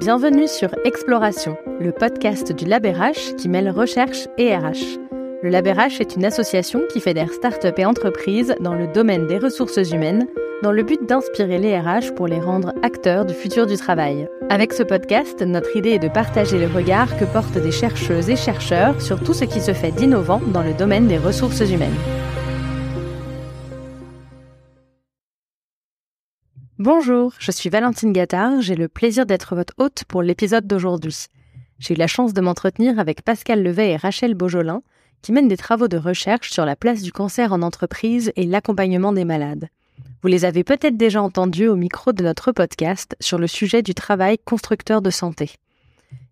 Bienvenue sur Exploration, le podcast du LabRH qui mêle recherche et RH. Le LabRH est une association qui fédère start-up et entreprises dans le domaine des ressources humaines, dans le but d'inspirer les RH pour les rendre acteurs du futur du travail. Avec ce podcast, notre idée est de partager le regard que portent des chercheuses et chercheurs sur tout ce qui se fait d'innovant dans le domaine des ressources humaines. Bonjour, je suis Valentine Gattard, j'ai le plaisir d'être votre hôte pour l'épisode d'aujourd'hui. J'ai eu la chance de m'entretenir avec Pascale Levet et Rachel Beaujolin, qui mènent des travaux de recherche sur la place du cancer en entreprise et l'accompagnement des malades. Vous les avez peut-être déjà entendus au micro de notre podcast sur le sujet du travail constructeur de santé.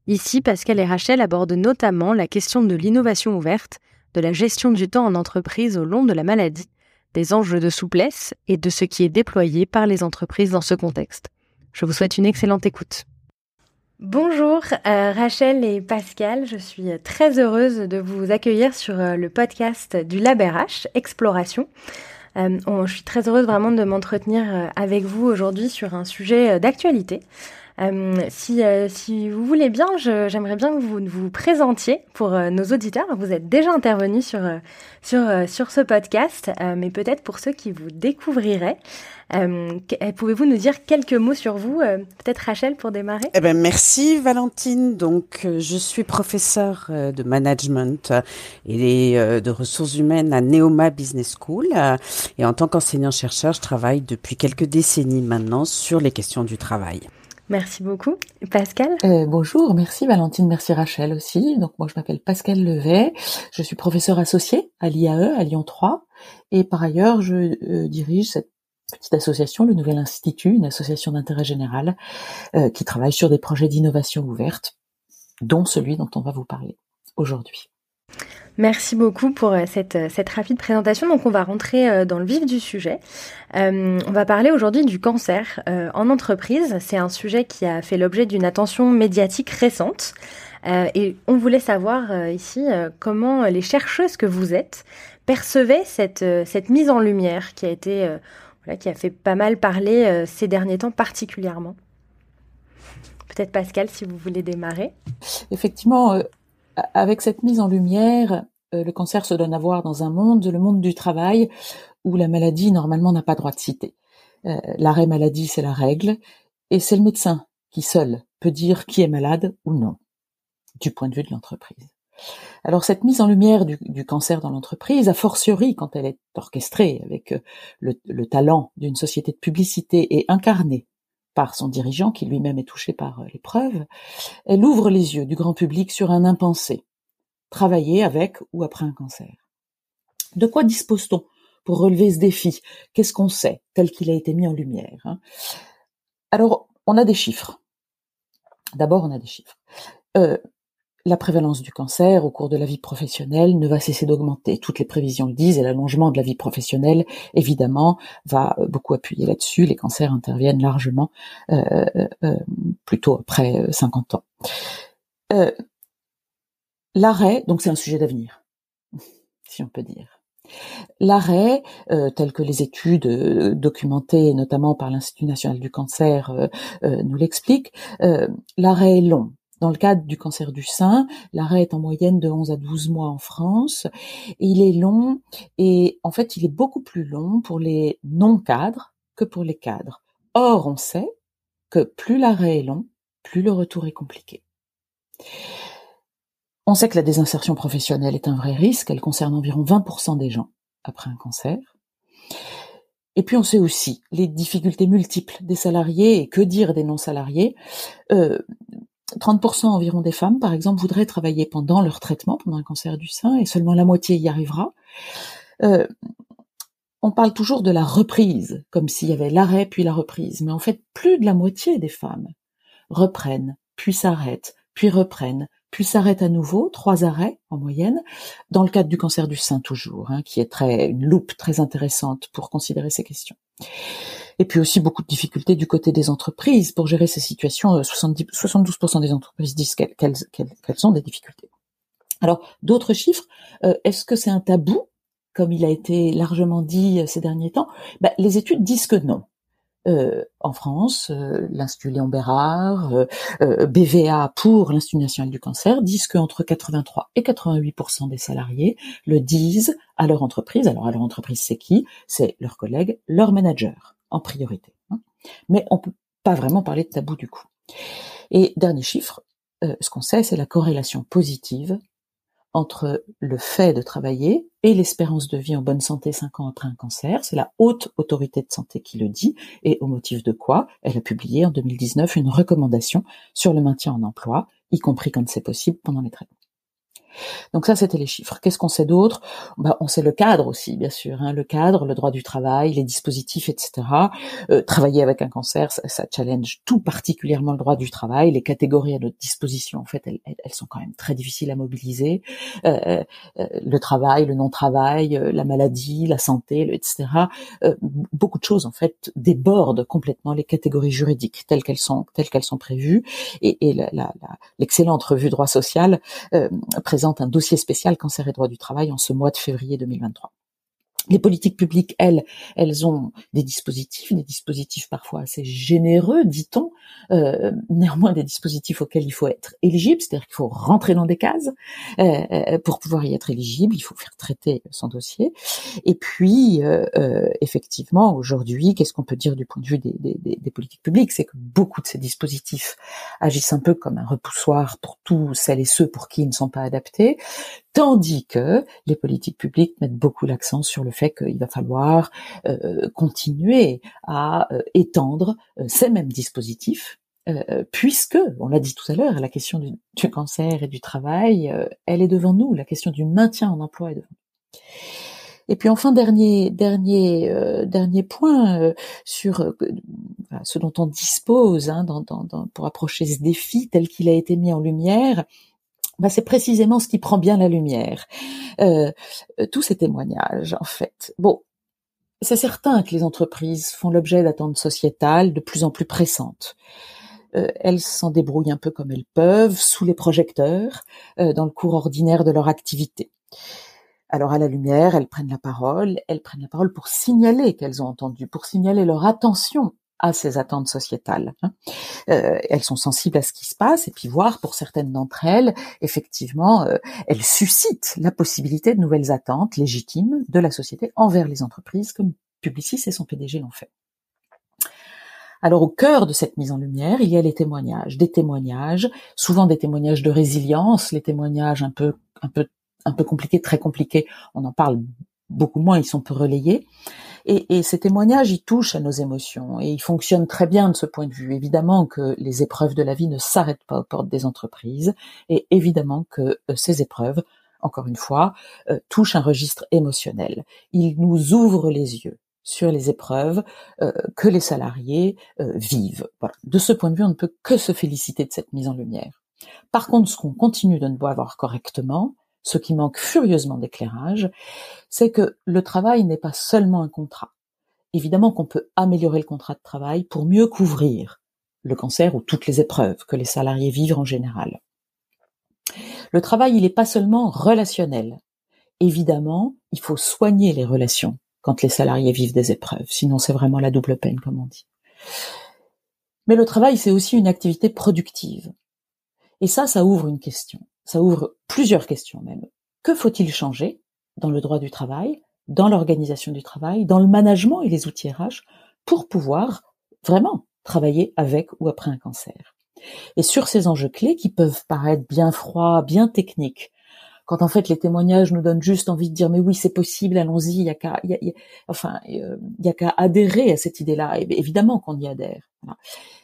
Ici, Pascale et Rachel abordent notamment la question de l'innovation ouverte, de la gestion du temps en entreprise au long de la maladie, des enjeux de souplesse et de ce qui est déployé par les entreprises dans ce contexte. Je vous souhaite une excellente écoute. Bonjour Rachel et Pascale, je suis très heureuse de vous accueillir sur le podcast du LabRH, Exploration. Je suis très heureuse vraiment de m'entretenir avec vous aujourd'hui sur un sujet d'actualité. Si vous voulez bien, j'aimerais bien que vous vous présentiez pour nos auditeurs. Vous êtes déjà intervenu sur ce podcast, mais peut-être pour ceux qui vous découvriraient. Pouvez-vous nous dire quelques mots sur vous, peut-être Rachel pour démarrer ? Merci Valentine. Donc, je suis professeure de management et de ressources humaines à Neoma Business School. Et en tant qu'enseignant-chercheur, je travaille depuis quelques décennies maintenant sur les questions du travail. Merci beaucoup. Pascale ? Bonjour, merci Valentine, merci Rachel aussi. Donc moi je m'appelle Pascale Levet, je suis professeure associée à l'IAE à Lyon 3 et par ailleurs je dirige cette petite association, le Nouvel Institut, une association d'intérêt général qui travaille sur des projets d'innovation ouverte, dont celui dont on va vous parler aujourd'hui. Merci beaucoup pour cette rapide présentation. Donc on va rentrer dans le vif du sujet. On va parler aujourd'hui du cancer en entreprise. C'est un sujet qui a fait l'objet d'une attention médiatique récente. Et on voulait savoir ici comment les chercheuses que vous êtes percevaient cette mise en lumière qui a été, qui a fait pas mal parler ces derniers temps particulièrement. Peut-être Pascale, si vous voulez démarrer. Effectivement, avec cette mise en lumière, le cancer se donne à voir dans un monde, le monde du travail, où la maladie, normalement, n'a pas droit de citer. L'arrêt maladie, c'est la règle, et c'est le médecin qui seul peut dire qui est malade ou non, du point de vue de l'entreprise. Alors cette mise en lumière du cancer dans l'entreprise, a fortiori quand elle est orchestrée avec le talent d'une société de publicité et incarnée par son dirigeant, qui lui-même est touché par l'épreuve, elle ouvre les yeux du grand public sur un impensé, travailler avec ou après un cancer. De quoi dispose-t-on pour relever ce défi ? Qu'est-ce qu'on sait, tel qu'il a été mis en lumière, hein ? Alors, on a des chiffres. D'abord, on a des chiffres. La prévalence du cancer au cours de la vie professionnelle ne va cesser d'augmenter. Toutes les prévisions le disent et l'allongement de la vie professionnelle, évidemment, va beaucoup appuyer là-dessus. Les cancers interviennent largement plutôt après 50 ans. L'arrêt, donc c'est un sujet d'avenir, si on peut dire. L'arrêt, tel que les études documentées notamment par l'Institut national du cancer nous l'expliquent, l'arrêt est long. Dans le cadre du cancer du sein, l'arrêt est en moyenne de 11 à 12 mois en France. Il est long et en fait, il est beaucoup plus long pour les non-cadres que pour les cadres. Or, on sait que plus l'arrêt est long, plus le retour est compliqué. On sait que la désinsertion professionnelle est un vrai risque. Elle concerne environ 20% des gens après un cancer. Et puis, on sait aussi les difficultés multiples des salariés et que dire des non-salariés. 30% environ des femmes, par exemple, voudraient travailler pendant leur traitement, pendant un cancer du sein, et seulement la moitié y arrivera. On parle toujours de la reprise, comme s'il y avait l'arrêt puis la reprise. Mais en fait, plus de la moitié des femmes reprennent, puis s'arrêtent, puis reprennent, puis s'arrêtent à nouveau, 3 arrêts en moyenne, dans le cadre du cancer du sein toujours, hein, qui est une loupe très intéressante pour considérer ces questions. Et puis aussi beaucoup de difficultés du côté des entreprises pour gérer ces situations. 72% des entreprises disent qu'elles ont des difficultés. Alors, d'autres chiffres, est-ce que c'est un tabou, comme il a été largement dit ces derniers temps ? Les études disent que non. en France, l'Institut Léon Bérard, BVA pour l'Institut national du cancer, disent qu'entre 83 et 88% des salariés le disent à leur entreprise. Alors à leur entreprise, c'est qui? C'est leurs collègues, leurs managers, en priorité. Mais on ne peut pas vraiment parler de tabou du coup. Et dernier chiffre, ce qu'on sait, c'est la corrélation positive entre le fait de travailler et l'espérance de vie en bonne santé 5 ans après un cancer. C'est la Haute autorité de santé qui le dit, et au motif de quoi elle a publié en 2019 une recommandation sur le maintien en emploi, y compris quand c'est possible pendant les traitements. Donc ça, c'était les chiffres. Qu'est-ce qu'on sait d'autre? On sait le cadre aussi, bien sûr. Le cadre, le droit du travail, les dispositifs, etc. Travailler avec un cancer, ça challenge tout particulièrement le droit du travail. Les catégories à notre disposition, en fait, elles sont quand même très difficiles à mobiliser. Le travail, le non-travail, la maladie, la santé, etc. Beaucoup de choses, en fait, débordent complètement les catégories juridiques telles qu'elles sont prévues. Et l'excellente revue Droit social présente un dossier spécial cancer et droit du travail en ce mois de février 2023. Les politiques publiques, elles ont des dispositifs parfois assez généreux, dit-on, néanmoins des dispositifs auxquels il faut être éligible, c'est-à-dire qu'il faut rentrer dans des cases pour pouvoir y être éligible, il faut faire traiter son dossier. Et puis, effectivement, aujourd'hui, qu'est-ce qu'on peut dire du point de vue des politiques publiques? C'est que beaucoup de ces dispositifs agissent un peu comme un repoussoir pour tous celles et ceux pour qui ils ne sont pas adaptés, tandis que les politiques publiques mettent beaucoup l'accent sur le fait qu'il va falloir continuer à étendre ces mêmes dispositifs, puisque, on l'a dit tout à l'heure, la question du cancer et du travail, elle est devant nous, la question du maintien en emploi est devant nous. Et puis enfin, dernier point sur ce dont on dispose pour approcher ce défi tel qu'il a été mis en lumière. C'est précisément ce qui prend bien la lumière. Tous ces témoignages, en fait. C'est certain que les entreprises font l'objet d'attentes sociétales de plus en plus pressantes. Elles s'en débrouillent un peu comme elles peuvent, sous les projecteurs, dans le cours ordinaire de leur activité. Alors à la lumière, elles prennent la parole pour signaler qu'elles ont entendu, pour signaler leur attention à ces attentes sociétales. Elles sont sensibles à ce qui se passe, et puis voir, pour certaines d'entre elles, effectivement, elles suscitent la possibilité de nouvelles attentes légitimes de la société envers les entreprises, comme Publicis et son PDG l'ont fait. Alors au cœur de cette mise en lumière, il y a les témoignages. Des témoignages, souvent des témoignages de résilience, les témoignages un peu compliqués, très compliqués, on en parle beaucoup moins, ils sont peu relayés. Et ces témoignages, ils touchent à nos émotions et ils fonctionnent très bien de ce point de vue. Évidemment que les épreuves de la vie ne s'arrêtent pas aux portes des entreprises, et évidemment que ces épreuves, encore une fois, touchent un registre émotionnel. Ils nous ouvrent les yeux sur les épreuves que les salariés vivent. Voilà. De ce point de vue, on ne peut que se féliciter de cette mise en lumière. Par contre, ce qu'on continue de ne pas voir correctement, ce qui manque furieusement d'éclairage, c'est que le travail n'est pas seulement un contrat. Évidemment qu'on peut améliorer le contrat de travail pour mieux couvrir le cancer ou toutes les épreuves que les salariés vivent en général. Le travail, il n'est pas seulement relationnel. Évidemment, il faut soigner les relations quand les salariés vivent des épreuves, sinon c'est vraiment la double peine, comme on dit. Mais le travail, c'est aussi une activité productive. Et ça ouvre une question. Ça ouvre plusieurs questions même. Que faut-il changer dans le droit du travail, dans l'organisation du travail, dans le management et les outils RH pour pouvoir vraiment travailler avec ou après un cancer? Et sur ces enjeux clés qui peuvent paraître bien froids, bien techniques, quand en fait les témoignages nous donnent juste envie de dire mais oui, c'est possible, allons-y, il y a qu'à adhérer à cette idée-là. Et bien, évidemment qu'on y adhère. Voilà.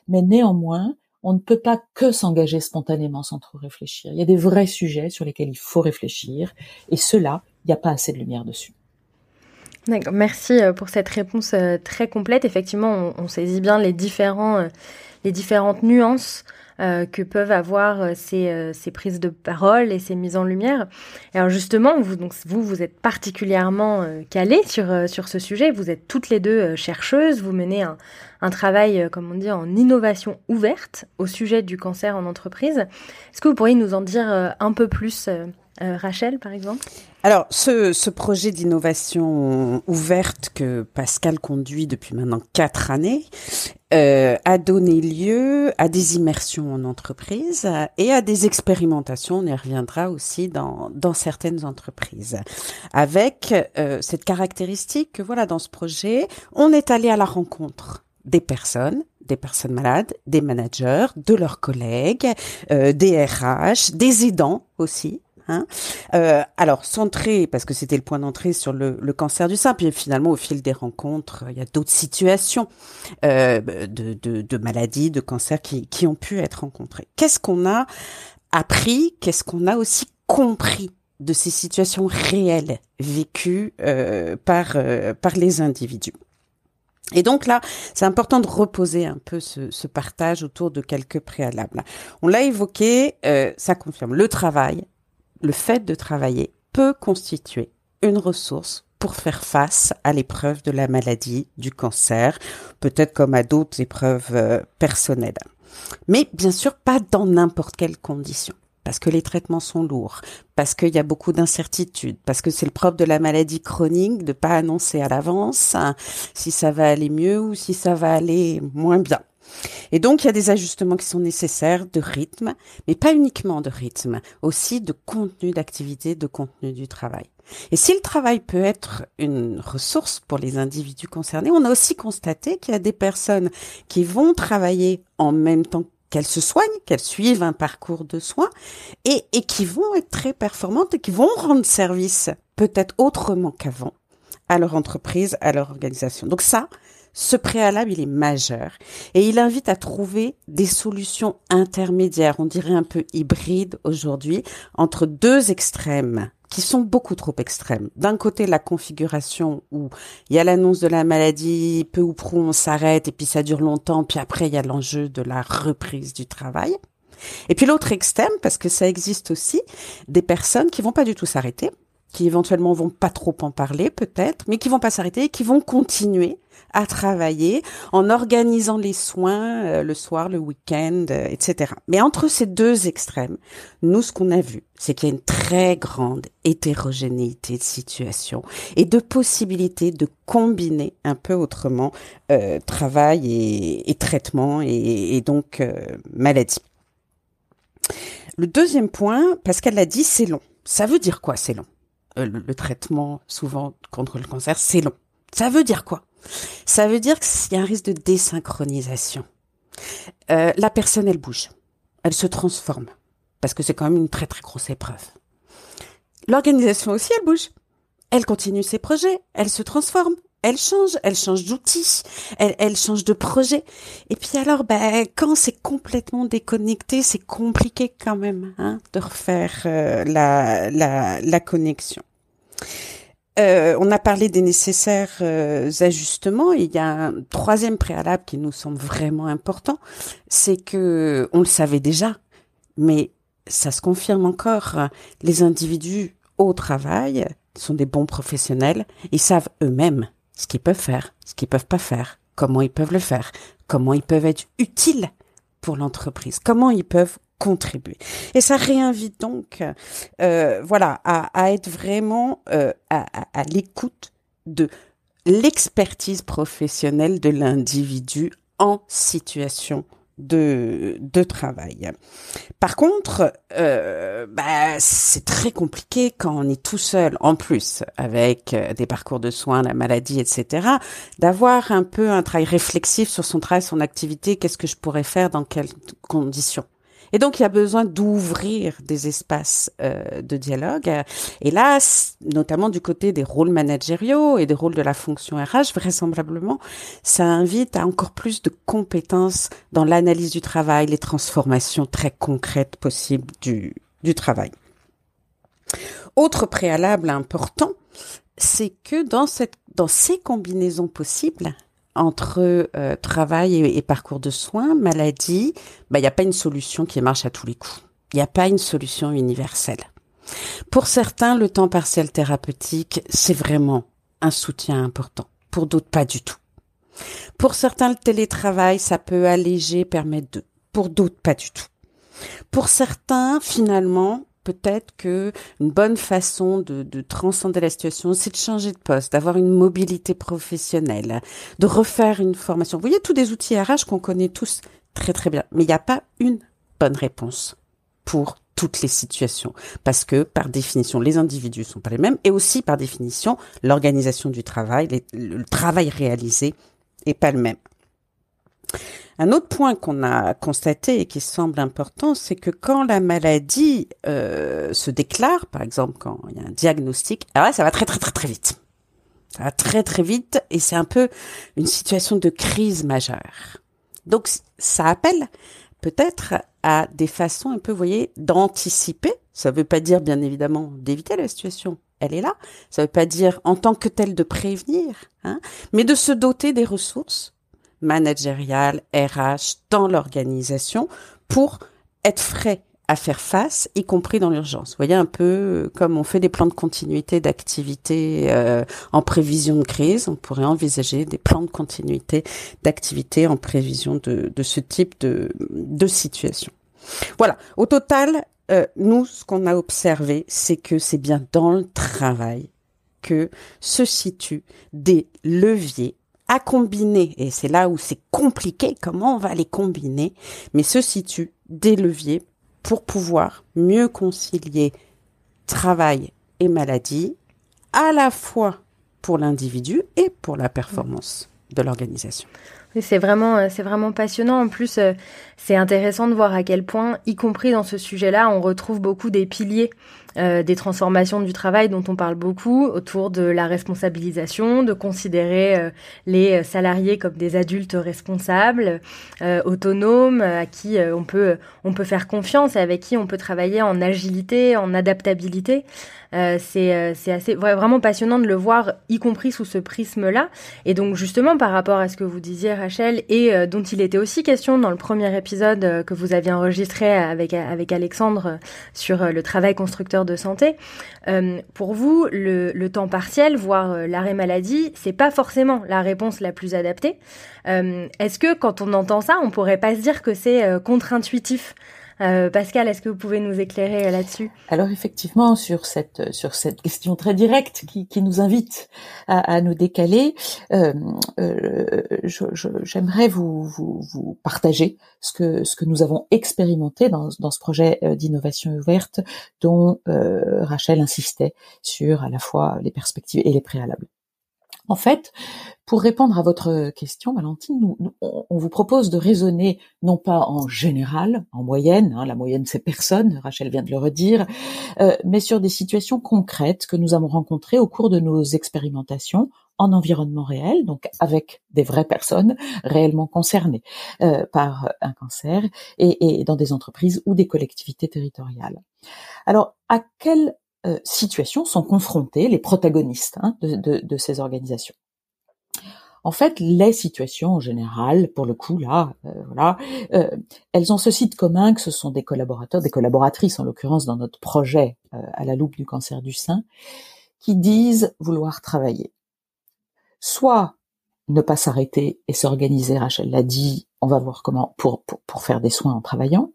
Mais néanmoins, on ne peut pas que s'engager spontanément sans trop réfléchir. Il y a des vrais sujets sur lesquels il faut réfléchir, et ceux-là, il n'y a pas assez de lumière dessus. D'accord, merci pour cette réponse très complète. Effectivement, on saisit bien les différentes nuances que peuvent avoir ces prises de parole et ces mises en lumière. Et alors justement, vous êtes particulièrement calés sur ce sujet. Vous êtes toutes les deux chercheuses. Vous menez un travail, comme on dit, en innovation ouverte au sujet du cancer en entreprise. Est-ce que vous pourriez nous en dire un peu plus Rachel, par exemple ? Alors, ce projet d'innovation ouverte que Pascale conduit depuis maintenant 4 années a donné lieu à des immersions en entreprise et à des expérimentations, on y reviendra aussi dans certaines entreprises, avec cette caractéristique que voilà, dans ce projet, on est allé à la rencontre des personnes malades, des managers, de leurs collègues, des RH, des aidants aussi. Alors centré, parce que c'était le point d'entrée sur le cancer du sein, puis finalement au fil des rencontres, il y a d'autres situations de maladies, de cancers qui ont pu être rencontrées. Qu'est-ce qu'on a appris, qu'est-ce qu'on a aussi compris de ces situations réelles vécues par les individus ? Et donc là, c'est important de reposer un peu ce partage autour de quelques préalables. On l'a évoqué, ça confirme le travail. Le fait de travailler peut constituer une ressource pour faire face à l'épreuve de la maladie, du cancer, peut-être comme à d'autres épreuves personnelles. Mais bien sûr, pas dans n'importe quelle condition, parce que les traitements sont lourds, parce qu'il y a beaucoup d'incertitudes, parce que c'est le propre de la maladie chronique de pas annoncer à l'avance si ça va aller mieux ou si ça va aller moins bien. Et donc, il y a des ajustements qui sont nécessaires de rythme, mais pas uniquement de rythme, aussi de contenu d'activité, de contenu du travail. Et si le travail peut être une ressource pour les individus concernés, on a aussi constaté qu'il y a des personnes qui vont travailler en même temps qu'elles se soignent, qu'elles suivent un parcours de soins et qui vont être très performantes et qui vont rendre service, peut-être autrement qu'avant, à leur entreprise, à leur organisation. Donc ça, ce préalable, il est majeur et il invite à trouver des solutions intermédiaires, on dirait un peu hybrides aujourd'hui, entre deux extrêmes qui sont beaucoup trop extrêmes. D'un côté, la configuration où il y a l'annonce de la maladie, peu ou prou on s'arrête et puis ça dure longtemps, puis après il y a l'enjeu de la reprise du travail. Et puis l'autre extrême, parce que ça existe aussi, des personnes qui vont pas du tout s'arrêter, qui éventuellement vont pas trop en parler peut-être, mais qui vont pas s'arrêter et qui vont continuer à travailler en organisant les soins le soir, le week-end, etc. Mais entre ces deux extrêmes, nous, ce qu'on a vu, c'est qu'il y a une très grande hétérogénéité de situation et de possibilités de combiner un peu autrement travail et traitement et donc maladie. Le deuxième point, Pascale l'a dit, c'est long. Ça veut dire quoi, c'est long ? Le traitement, souvent, contre le cancer, c'est long. Ça veut dire quoi ? Ça veut dire qu'il y a un risque de désynchronisation. La personne, elle bouge. Elle se transforme. Parce que c'est quand même une très, très grosse épreuve. L'organisation aussi, elle bouge. Elle continue ses projets. Elle se transforme. Elle change d'outils, elle change de projet. Et puis alors, quand c'est complètement déconnecté, c'est compliqué quand même de refaire la connexion. On a parlé des nécessaires ajustements. Il y a un troisième préalable qui nous semble vraiment important, c'est que on le savait déjà, mais ça se confirme encore. Les individus au travail sont des bons professionnels. Ils savent eux-mêmes ce qu'ils peuvent faire, ce qu'ils peuvent pas faire, comment ils peuvent le faire, comment ils peuvent être utiles pour l'entreprise, comment ils peuvent contribuer. Et ça réinvite donc à être vraiment à l'écoute de l'expertise professionnelle de l'individu en situation de travail. Par contre, c'est très compliqué quand on est tout seul, en plus, avec des parcours de soins, la maladie, etc., d'avoir un peu un travail réflexif sur son travail, son activité, qu'est-ce que je pourrais faire, dans quelles conditions. Et donc, il y a besoin d'ouvrir des espaces de dialogue. Et là, notamment du côté des rôles managériaux et des rôles de la fonction RH, vraisemblablement, ça invite à encore plus de compétences dans l'analyse du travail, les transformations très concrètes possibles du travail. Autre préalable important, c'est que dans ces combinaisons possibles, entre travail et parcours de soins, maladie, il n'y a pas une solution qui marche à tous les coups. Il n'y a pas une solution universelle. Pour certains, le temps partiel thérapeutique, c'est vraiment un soutien important. Pour d'autres, pas du tout. Pour certains, le télétravail, ça peut alléger, permettre de. Pour d'autres, pas du tout. Pour certains, finalement, peut-être qu'une bonne façon de transcender la situation, c'est de changer de poste, d'avoir une mobilité professionnelle, de refaire une formation. Vous voyez, tous des outils RH qu'on connaît tous très très bien, mais il n'y a pas une bonne réponse pour toutes les situations, parce que par définition, les individus ne sont pas les mêmes, et aussi par définition, l'organisation du travail, le travail réalisé n'est pas le même. Un autre point qu'on a constaté et qui semble important, c'est que quand la maladie se déclare, par exemple quand il y a un diagnostic, alors là, ça va très très très très vite. Ça va très très vite et c'est un peu une situation de crise majeure. Donc ça appelle peut-être à des façons un peu, vous voyez, d'anticiper. Ça ne veut pas dire bien évidemment d'éviter la situation. Elle est là. Ça ne veut pas dire en tant que telle de prévenir, hein, mais de se doter des ressources managériale, RH, dans l'organisation, pour être frais à faire face, y compris dans l'urgence. Vous voyez, un peu comme on fait des plans de continuité d'activité en prévision de crise, on pourrait envisager des plans de continuité d'activité en prévision de ce type de situation. Voilà, au total, nous, ce qu'on a observé, c'est que c'est bien dans le travail que se situent des leviers à combiner, et c'est là où c'est compliqué, comment on va les combiner, mais se situent des leviers pour pouvoir mieux concilier travail et maladie, à la fois pour l'individu et pour la performance de l'organisation. C'est vraiment passionnant. En plus, c'est intéressant de voir à quel point, y compris dans ce sujet-là, on retrouve beaucoup des piliers des transformations du travail dont on parle beaucoup autour de la responsabilisation, de considérer les salariés comme des adultes responsables, autonomes, à qui on peut faire confiance et avec qui on peut travailler en agilité, en adaptabilité. C'est assez vraiment passionnant de le voir, y compris sous ce prisme-là. Et donc justement, par rapport à ce que vous disiez, Rachel, et dont il était aussi question dans le premier épisode que vous aviez enregistré avec Alexandre sur le travail constructeur de santé, pour vous, le temps partiel, voire l'arrêt maladie, c'est pas forcément la réponse la plus adaptée. Est-ce que quand on entend ça, on pourrait pas se dire que c'est contre-intuitif? Pascale, est-ce que vous pouvez nous éclairer là-dessus? Alors effectivement, sur cette question très directe qui nous invite à nous décaler, j'aimerais vous partager ce que nous avons expérimenté dans ce projet d'innovation ouverte dont Rachel insistait sur à la fois les perspectives et les préalables. En fait, pour répondre à votre question, Valentine, on vous propose de raisonner non pas en général, en moyenne, la moyenne c'est personne, Rachel vient de le redire, mais sur des situations concrètes que nous avons rencontrées au cours de nos expérimentations en environnement réel, donc avec des vraies personnes réellement concernées par un cancer et dans des entreprises ou des collectivités territoriales. Alors, à quel situations sont confrontés les protagonistes de ces organisations. En fait, les situations en général, pour le coup là, elles ont ceci de commun que ce sont des collaborateurs, des collaboratrices en l'occurrence dans notre projet à la loupe du cancer du sein, qui disent vouloir travailler. Soit ne pas s'arrêter et s'organiser, Rachel l'a dit, on va voir comment pour faire des soins en travaillant,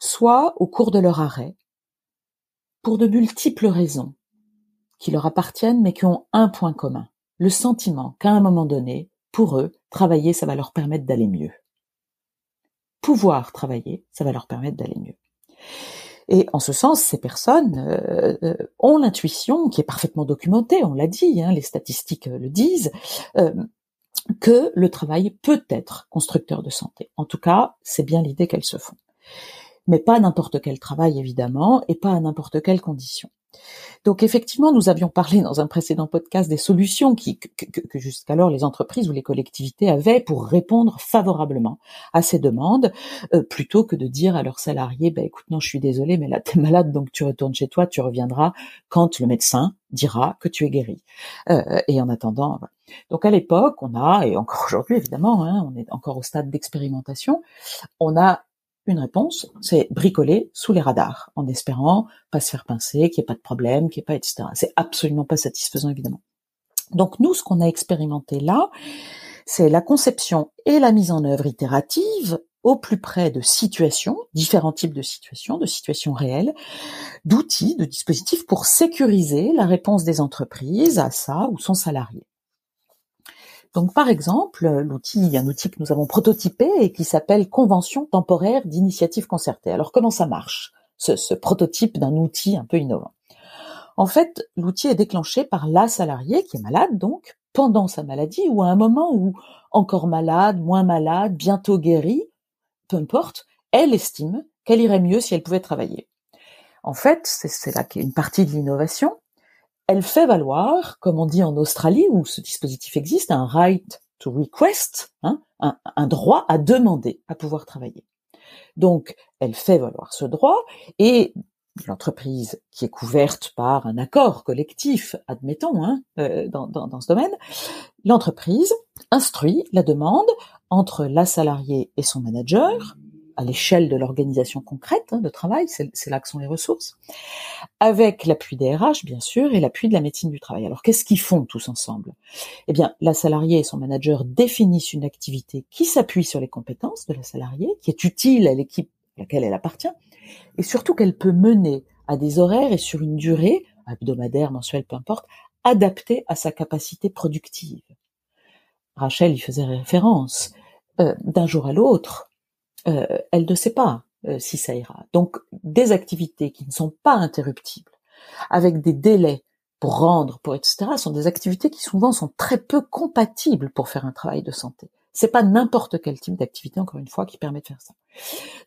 soit au cours de leur arrêt, pour de multiples raisons qui leur appartiennent mais qui ont un point commun, le sentiment qu'à un moment donné, pour eux, travailler, ça va leur permettre d'aller mieux. Pouvoir travailler, ça va leur permettre d'aller mieux. Et en ce sens, ces personnes ont l'intuition, qui est parfaitement documentée, on l'a dit, les statistiques le disent, que le travail peut être constructeur de santé. En tout cas, c'est bien l'idée qu'elles se font. Mais pas n'importe quel travail, évidemment, et pas à n'importe quelle condition. Donc, effectivement, nous avions parlé dans un précédent podcast des solutions que jusqu'alors les entreprises ou les collectivités avaient pour répondre favorablement à ces demandes, plutôt que de dire à leurs salariés, écoute, non, je suis désolé, mais là, t'es malade, donc tu retournes chez toi, tu reviendras quand le médecin dira que tu es guéri. Et en attendant, donc à l'époque, on a, et encore aujourd'hui, évidemment, on est encore au stade d'expérimentation, on a une réponse, c'est bricoler sous les radars, en espérant pas se faire pincer, qu'il n'y ait pas de problème, qu'il n'y ait pas, etc. C'est absolument pas satisfaisant, évidemment. Donc nous, ce qu'on a expérimenté là, c'est la conception et la mise en œuvre itérative au plus près de situations, différents types de situations réelles, d'outils, de dispositifs pour sécuriser la réponse des entreprises à ça ou son salarié. Donc, par exemple, un outil que nous avons prototypé et qui s'appelle Convention temporaire d'initiative concertée. Alors, comment ça marche, ce prototype d'un outil un peu innovant? En fait, l'outil est déclenché par la salariée qui est malade, donc, pendant sa maladie ou à un moment où, encore malade, moins malade, bientôt guérie, peu importe, elle estime qu'elle irait mieux si elle pouvait travailler. En fait, c'est là qu'est une partie de l'innovation. Elle fait valoir, comme on dit en Australie, où ce dispositif existe, un right to request, un droit à demander à pouvoir travailler. Donc, elle fait valoir ce droit et l'entreprise qui est couverte par un accord collectif, admettons, dans ce domaine, l'entreprise instruit la demande entre la salariée et son manager, à l'échelle de l'organisation concrète de travail, c'est là que sont les ressources, avec l'appui des RH, bien sûr, et l'appui de la médecine du travail. Alors, qu'est-ce qu'ils font tous ensemble? Eh bien, la salariée et son manager définissent une activité qui s'appuie sur les compétences de la salariée, qui est utile à l'équipe à laquelle elle appartient, et surtout qu'elle peut mener à des horaires et sur une durée, hebdomadaire, mensuelle, peu importe, adaptée à sa capacité productive. Rachel y faisait référence. D'un jour à l'autre, elle ne sait pas si ça ira. Donc, des activités qui ne sont pas interruptibles, avec des délais pour rendre, etc., sont des activités qui souvent sont très peu compatibles pour faire un travail de santé. C'est pas n'importe quel type d'activité, encore une fois, qui permet de faire ça.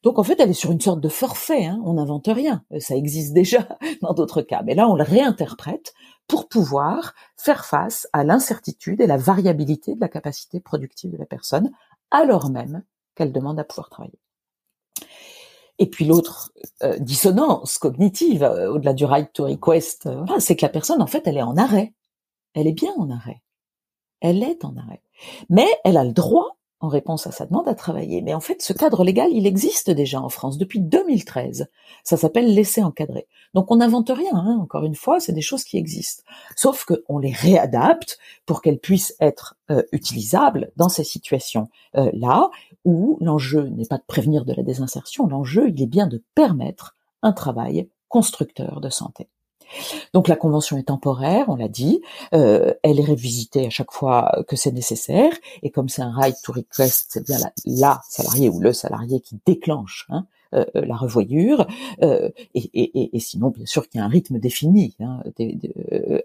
Donc, en fait, elle est sur une sorte de forfait, on n'invente rien. Ça existe déjà dans d'autres cas. Mais là, on le réinterprète pour pouvoir faire face à l'incertitude et la variabilité de la capacité productive de la personne, alors même qu'elle demande à pouvoir travailler. Et puis l'autre dissonance cognitive, au-delà du right to request, c'est que la personne, en fait, elle est en arrêt. Elle est bien en arrêt. Elle est en arrêt. Mais elle a le droit, en réponse à sa demande, à travailler. Mais en fait, ce cadre légal, il existe déjà en France depuis 2013. Ça s'appelle laisser encadrer. Donc, on n'invente rien, encore une fois, c'est des choses qui existent. Sauf qu'on les réadapte pour qu'elles puissent être utilisables dans ces situations-là, où l'enjeu n'est pas de prévenir de la désinsertion, l'enjeu, il est bien de permettre un travail constructeur de santé. Donc la convention est temporaire, on l'a dit, elle est révisitée à chaque fois que c'est nécessaire, et comme c'est un right to request, c'est bien la salariée ou le salarié qui déclenche la revoyure, et sinon bien sûr qu'il y a un rythme défini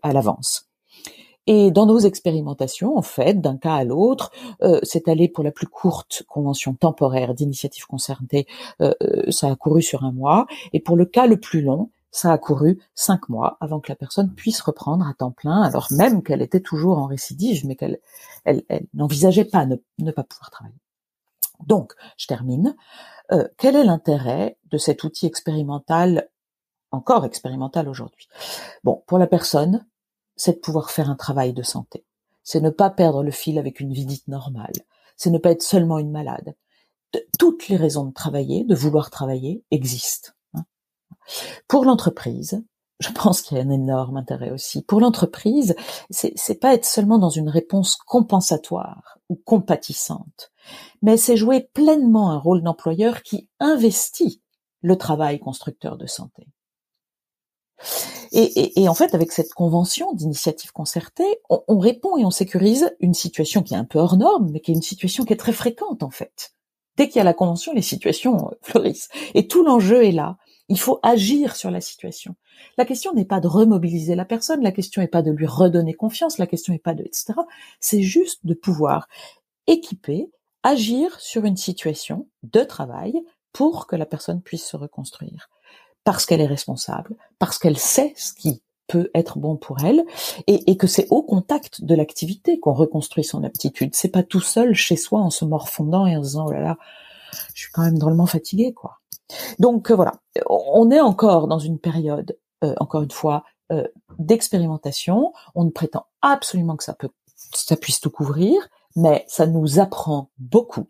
à l'avance. Et dans nos expérimentations, en fait, d'un cas à l'autre, c'est allé pour la plus courte convention temporaire d'initiative concertée, ça a couru sur 1 mois, et pour le cas le plus long, ça a couru 5 mois avant que la personne puisse reprendre à temps plein, alors même qu'elle était toujours en récidive, mais qu'elle n'envisageait pas ne pas pouvoir travailler. Donc, je termine. Quel est l'intérêt de cet outil expérimental, encore expérimental aujourd'hui? Bon, pour la personne, c'est de pouvoir faire un travail de santé. C'est ne pas perdre le fil avec une vie dite normale. C'est ne pas être seulement une malade. Toutes les raisons de travailler, de vouloir travailler, existent. Pour l'entreprise, je pense qu'il y a un énorme intérêt aussi. Pour l'entreprise, c'est pas être seulement dans une réponse compensatoire ou compatissante, mais c'est jouer pleinement un rôle d'employeur qui investit le travail constructeur de santé. Et en fait, avec cette convention d'initiative concertée, on répond et on sécurise une situation qui est un peu hors norme, mais qui est une situation qui est très fréquente en fait. Dès qu'il y a la convention, les situations fleurissent. Et tout l'enjeu est là. Il faut agir sur la situation. La question n'est pas de remobiliser la personne, la question n'est pas de lui redonner confiance, la question n'est pas de etc. C'est juste de pouvoir équiper, agir sur une situation de travail pour que la personne puisse se reconstruire. Parce qu'elle est responsable, parce qu'elle sait ce qui peut être bon pour elle et que c'est au contact de l'activité qu'on reconstruit son aptitude. C'est pas tout seul chez soi en se morfondant et en se disant « Oh là là, je suis quand même drôlement fatiguée, quoi ». Donc voilà, on est encore dans une période, encore une fois, d'expérimentation. On ne prétend absolument que ça puisse tout couvrir, mais ça nous apprend beaucoup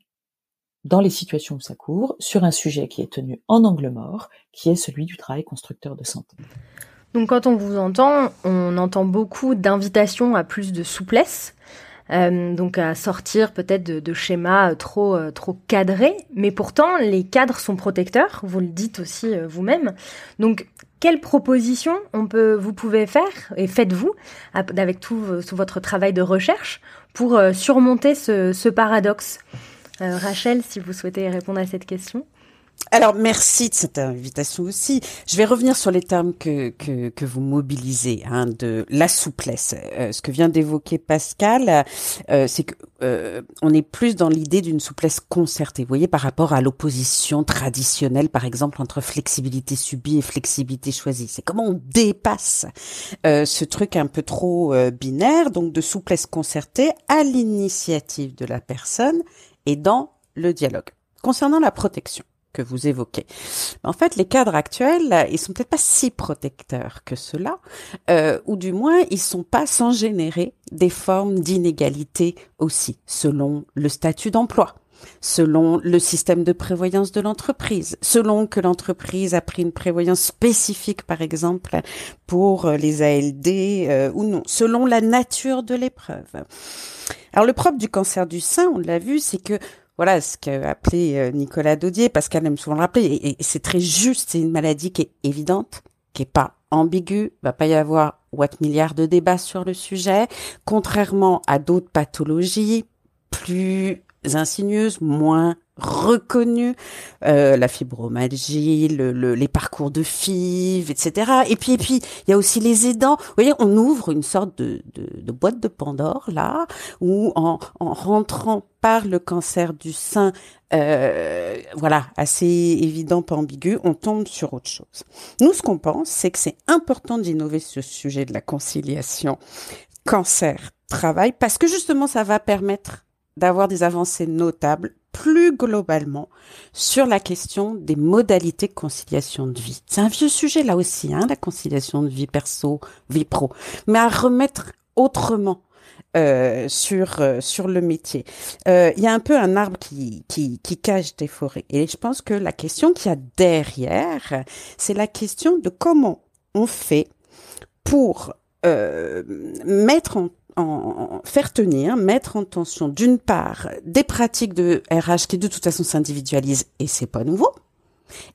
dans les situations où ça couvre, sur un sujet qui est tenu en angle mort, qui est celui du travail constructeur de santé. Donc quand on vous entend, on entend beaucoup d'invitations à plus de souplesse, donc à sortir peut-être de schémas trop cadrés, mais pourtant les cadres sont protecteurs, vous le dites aussi vous-même. Donc quelles propositions vous pouvez faire et faites-vous avec tout votre travail de recherche pour surmonter ce paradoxe? Rachel, si vous souhaitez répondre à cette question. Alors, merci de cette invitation aussi. Je vais revenir sur les termes que vous mobilisez, de la souplesse. Ce que vient d'évoquer Pascale, c'est que on est plus dans l'idée d'une souplesse concertée. Vous voyez, par rapport à l'opposition traditionnelle, par exemple, entre flexibilité subie et flexibilité choisie. C'est comment on dépasse ce truc un peu trop binaire, donc de souplesse concertée à l'initiative de la personne et dans le dialogue. Concernant la protection que vous évoquez. En fait, les cadres actuels, ils sont peut-être pas si protecteurs que cela, ou du moins, ils sont pas sans générer des formes d'inégalité aussi, selon le statut d'emploi, selon le système de prévoyance de l'entreprise, selon que l'entreprise a pris une prévoyance spécifique, par exemple, pour les ALD ou non, selon la nature de l'épreuve. Alors, le propre du cancer du sein, on l'a vu, c'est que voilà ce qu'a appelé Nicolas Daudier, Pascale aime souvent le rappeler, et c'est très juste, c'est une maladie qui est évidente, qui est pas ambiguë, va pas y avoir watt milliards de débats sur le sujet, contrairement à d'autres pathologies plus insigneuses, moins reconnues, la fibromyalgie, les parcours de FIV, etc. Et puis, il y a aussi les aidants. Vous voyez, on ouvre une sorte de boîte de Pandore, là, où en rentrant par le cancer du sein, assez évident, pas ambigu, on tombe sur autre chose. Nous, ce qu'on pense, c'est que c'est important d'innover sur ce sujet de la conciliation cancer-travail, parce que justement, ça va permettre d'avoir des avancées notables plus globalement sur la question des modalités de conciliation de vie. C'est un vieux sujet là aussi, la conciliation de vie perso, vie pro, mais à remettre autrement sur le métier. Il y a un peu un arbre qui cache des forêts, et je pense que la question qu'il y a derrière, c'est la question de comment on fait pour mettre en tension, d'une part, des pratiques de RH qui de toute façon s'individualisent, et c'est pas nouveau,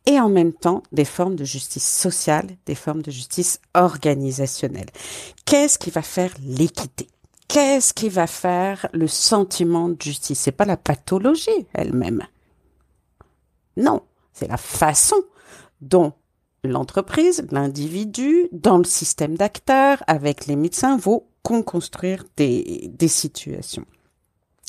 et en même temps, des formes de justice sociale, des formes de justice organisationnelle. Qu'est-ce qui va faire l'équité ? Qu'est-ce qui va faire le sentiment de justice ? C'est pas la pathologie elle-même. Non, c'est la façon dont l'entreprise, l'individu, dans le système d'acteurs, avec les médecins, vont construire des situations.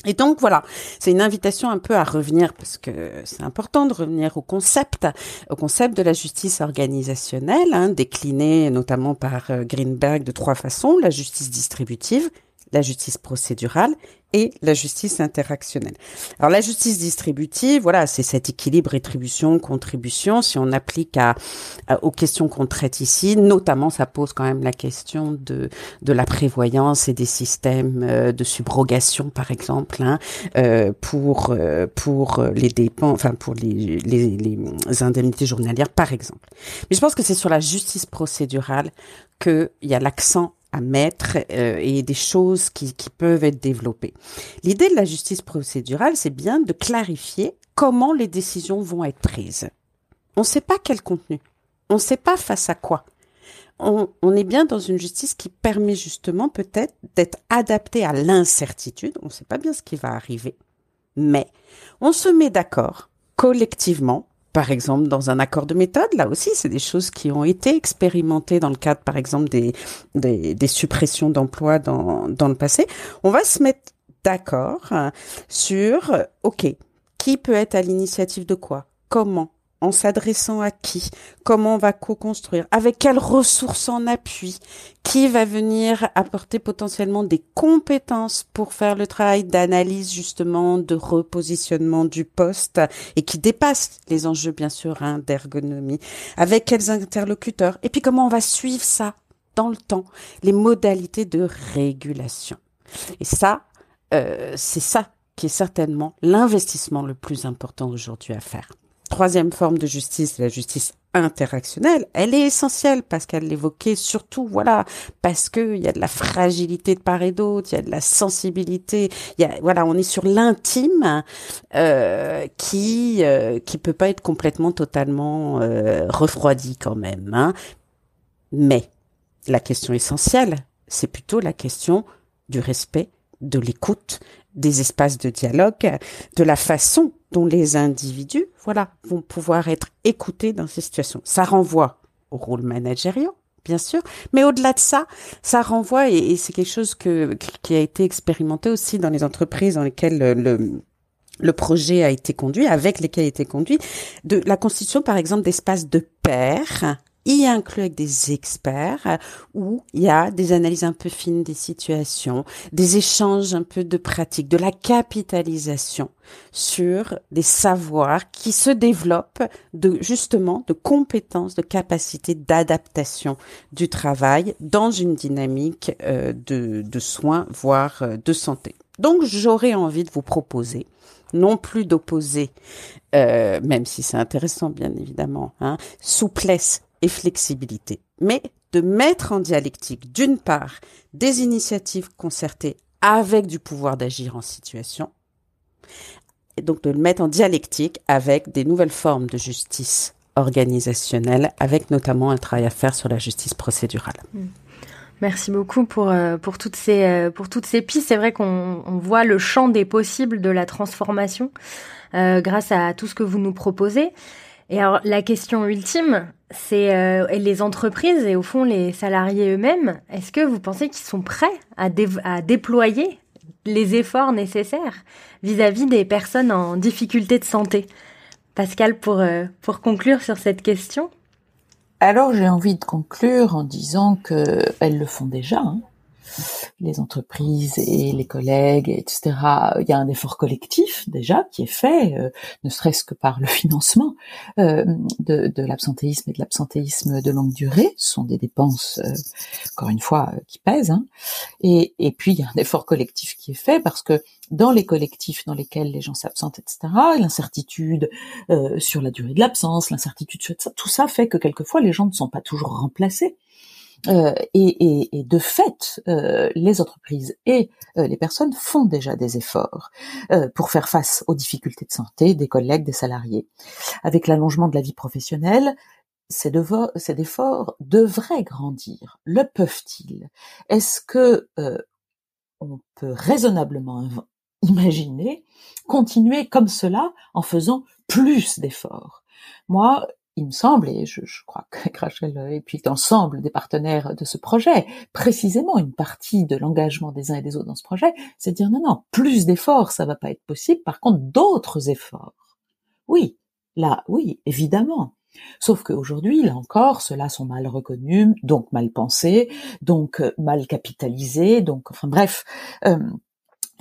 Et donc voilà, c'est une invitation un peu à revenir, parce que c'est important de revenir au concept de la justice organisationnelle, décliné notamment par Greenberg de 3 façons: la justice distributive, la justice procédurale et la justice interactionnelle. Alors la justice distributive, c'est cet équilibre rétribution-contribution. Si on applique aux questions qu'on traite ici, notamment, ça pose quand même la question de la prévoyance et des systèmes de subrogation, par exemple, pour les dépenses, enfin pour les indemnités journalières, par exemple. Mais je pense que c'est sur la justice procédurale qu'il y a l'accent à mettre et des choses qui peuvent être développées. L'idée de la justice procédurale, c'est bien de clarifier comment les décisions vont être prises. On ne sait pas quel contenu, on ne sait pas face à quoi. On est bien dans une justice qui permet justement peut-être d'être adaptée à l'incertitude, on ne sait pas bien ce qui va arriver, mais on se met d'accord collectivement. Par exemple, dans un accord de méthode, là aussi, c'est des choses qui ont été expérimentées dans le cadre, par exemple, des suppressions d'emplois dans le passé. On va se mettre d'accord sur, qui peut être à l'initiative de quoi, comment, en s'adressant à qui, comment on va co-construire, avec quelles ressources en appui, qui va venir apporter potentiellement des compétences pour faire le travail d'analyse justement, de repositionnement du poste et qui dépasse les enjeux bien sûr d'ergonomie, avec quels interlocuteurs, et puis comment on va suivre ça dans le temps, les modalités de régulation. Et ça, c'est ça qui est certainement l'investissement le plus important aujourd'hui à faire. troisième forme de justice, la justice interactionnelle, elle est essentielle parce qu'elle l'évoquait surtout, voilà, parce que il y a de la fragilité de part et d'autre, il y a de la sensibilité, il y a, voilà, on est sur l'intime qui peut pas être complètement totalement refroidi quand même, hein. Mais la question essentielle, c'est plutôt la question du respect, de l'écoute, des espaces de dialogue, de la façon dont les individus, voilà, vont pouvoir être écoutés dans ces situations. Ça renvoie au rôle managérial, bien sûr, mais au-delà de ça, ça renvoie, et c'est quelque chose qui a été expérimenté aussi dans les entreprises dans lesquelles le projet a été conduit, avec lesquelles il a été conduit, de la constitution, par exemple, d'espaces de pairs, y inclut avec des experts où il y a des analyses un peu fines des situations, des échanges un peu de pratiques, de la capitalisation sur des savoirs qui se développent de, justement, de compétences, de capacités d'adaptation du travail dans une dynamique de soins, voire de santé. Donc, j'aurais envie de vous proposer non plus d'opposer, même si c'est intéressant, bien évidemment, hein, souplesse et flexibilité, mais de mettre en dialectique, d'une part, des initiatives concertées avec du pouvoir d'agir en situation, et donc de le mettre en dialectique avec des nouvelles formes de justice organisationnelle, avec notamment un travail à faire sur la justice procédurale. Merci beaucoup pour toutes ces pistes. C'est vrai qu'on voit le champ des possibles de la transformation grâce à tout ce que vous nous proposez. Et alors, la question ultime, c'est les entreprises et au fond les salariés eux-mêmes, est-ce que vous pensez qu'ils sont prêts à déployer les efforts nécessaires vis-à-vis des personnes en difficulté de santé? Pascale, pour conclure sur cette question. Alors, j'ai envie de conclure en disant qu'elles le font déjà, hein. Les entreprises et les collègues, etc. Il y a un effort collectif déjà qui est fait, ne serait-ce que par le financement de l'absentéisme et de l'absentéisme de longue durée. Ce sont des dépenses, encore une fois, qui pèsent, hein. Et puis, il y a un effort collectif qui est fait parce que dans les collectifs dans lesquels les gens s'absentent, etc., l'incertitude sur la durée de l'absence, l'incertitude sur ça, tout ça fait que quelquefois, les gens ne sont pas toujours remplacés. Et de fait, les entreprises et les personnes font déjà des efforts pour faire face aux difficultés de santé des collègues, des salariés. Avec l'allongement de la vie professionnelle, cet effort devrait grandir. Le peuvent-ils? Est-ce que on peut raisonnablement imaginer continuer comme cela en faisant plus d'efforts? Moi, il me semble, et je crois que Rachel et puis l'ensemble des partenaires de ce projet, précisément une partie de l'engagement des uns et des autres dans ce projet, c'est de dire non, plus d'efforts, ça va pas être possible, par contre d'autres efforts. Oui, là, oui, évidemment. Sauf qu'aujourd'hui, là encore, ceux-là sont mal reconnus, donc mal pensés, donc mal capitalisés, donc enfin bref.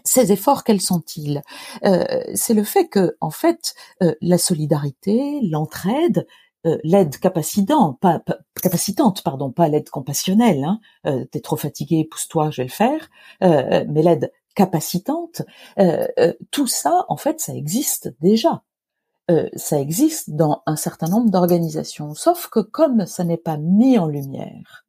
Ces efforts, quels sont-ils? C'est le fait que, en fait, la solidarité, l'entraide, l'aide capacitante, pas l'aide compassionnelle. Hein, t'es trop fatigué, pousse-toi, je vais le faire. Mais l'aide capacitante, tout ça, en fait, ça existe déjà. Ça existe dans un certain nombre d'organisations, sauf que comme ça n'est pas mis en lumière.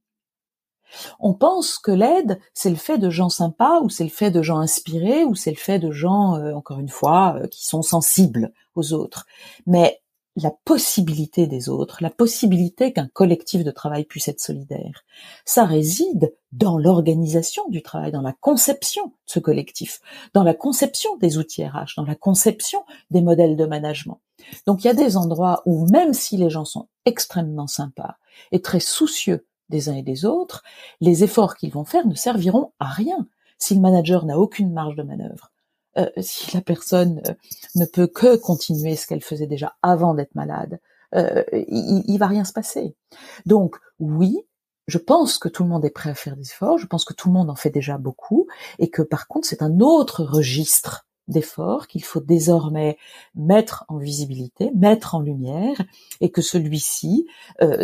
On pense que l'aide, c'est le fait de gens sympas, ou c'est le fait de gens inspirés, ou c'est le fait de gens, encore une fois, qui sont sensibles aux autres. Mais la possibilité des autres, la possibilité qu'un collectif de travail puisse être solidaire, ça réside dans l'organisation du travail, dans la conception de ce collectif, dans la conception des outils RH, dans la conception des modèles de management. Donc il y a des endroits où, même si les gens sont extrêmement sympas et très soucieux des uns et des autres, les efforts qu'ils vont faire ne serviront à rien si le manager n'a aucune marge de manœuvre, si la personne ne peut que continuer ce qu'elle faisait déjà avant d'être malade, il va rien se passer. Donc oui, je pense que tout le monde est prêt à faire des efforts, je pense que tout le monde en fait déjà beaucoup, et que par contre c'est un autre registre d'efforts qu'il faut désormais mettre en visibilité, mettre en lumière, et que celui-ci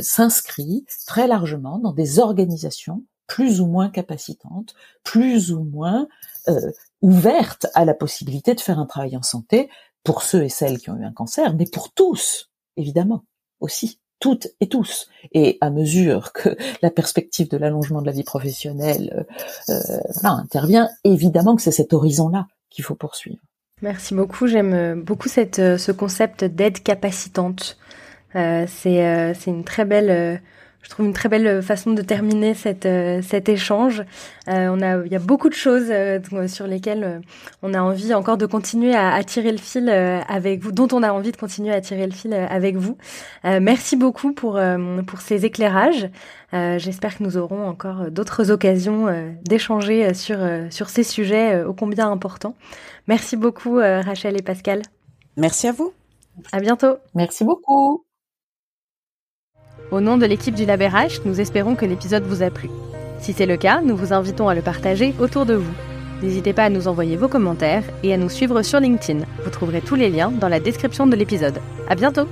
s'inscrit très largement dans des organisations plus ou moins capacitantes, plus ou moins ouvertes à la possibilité de faire un travail en santé pour ceux et celles qui ont eu un cancer, mais pour tous. évidemment, aussi, toutes et tous. Et à mesure que la perspective de l'allongement de la vie professionnelle intervient, évidemment que c'est cet horizon-là qu'il faut poursuivre. Merci beaucoup. J'aime beaucoup ce concept d'aide capacitante. C'est une très belle... Je trouve une très belle façon de terminer cet échange. Il y a beaucoup de choses sur lesquelles on a envie encore de continuer à tirer le fil avec vous, dont on a envie de continuer à tirer le fil avec vous. Merci beaucoup pour ces éclairages. J'espère que nous aurons encore d'autres occasions d'échanger sur ces sujets ô combien importants. Merci beaucoup Rachel et Pascale. Merci à vous. À bientôt. Merci beaucoup. Au nom de l'équipe du LabRH, nous espérons que l'épisode vous a plu. Si c'est le cas, nous vous invitons à le partager autour de vous. N'hésitez pas à nous envoyer vos commentaires et à nous suivre sur LinkedIn. Vous trouverez tous les liens dans la description de l'épisode. À bientôt!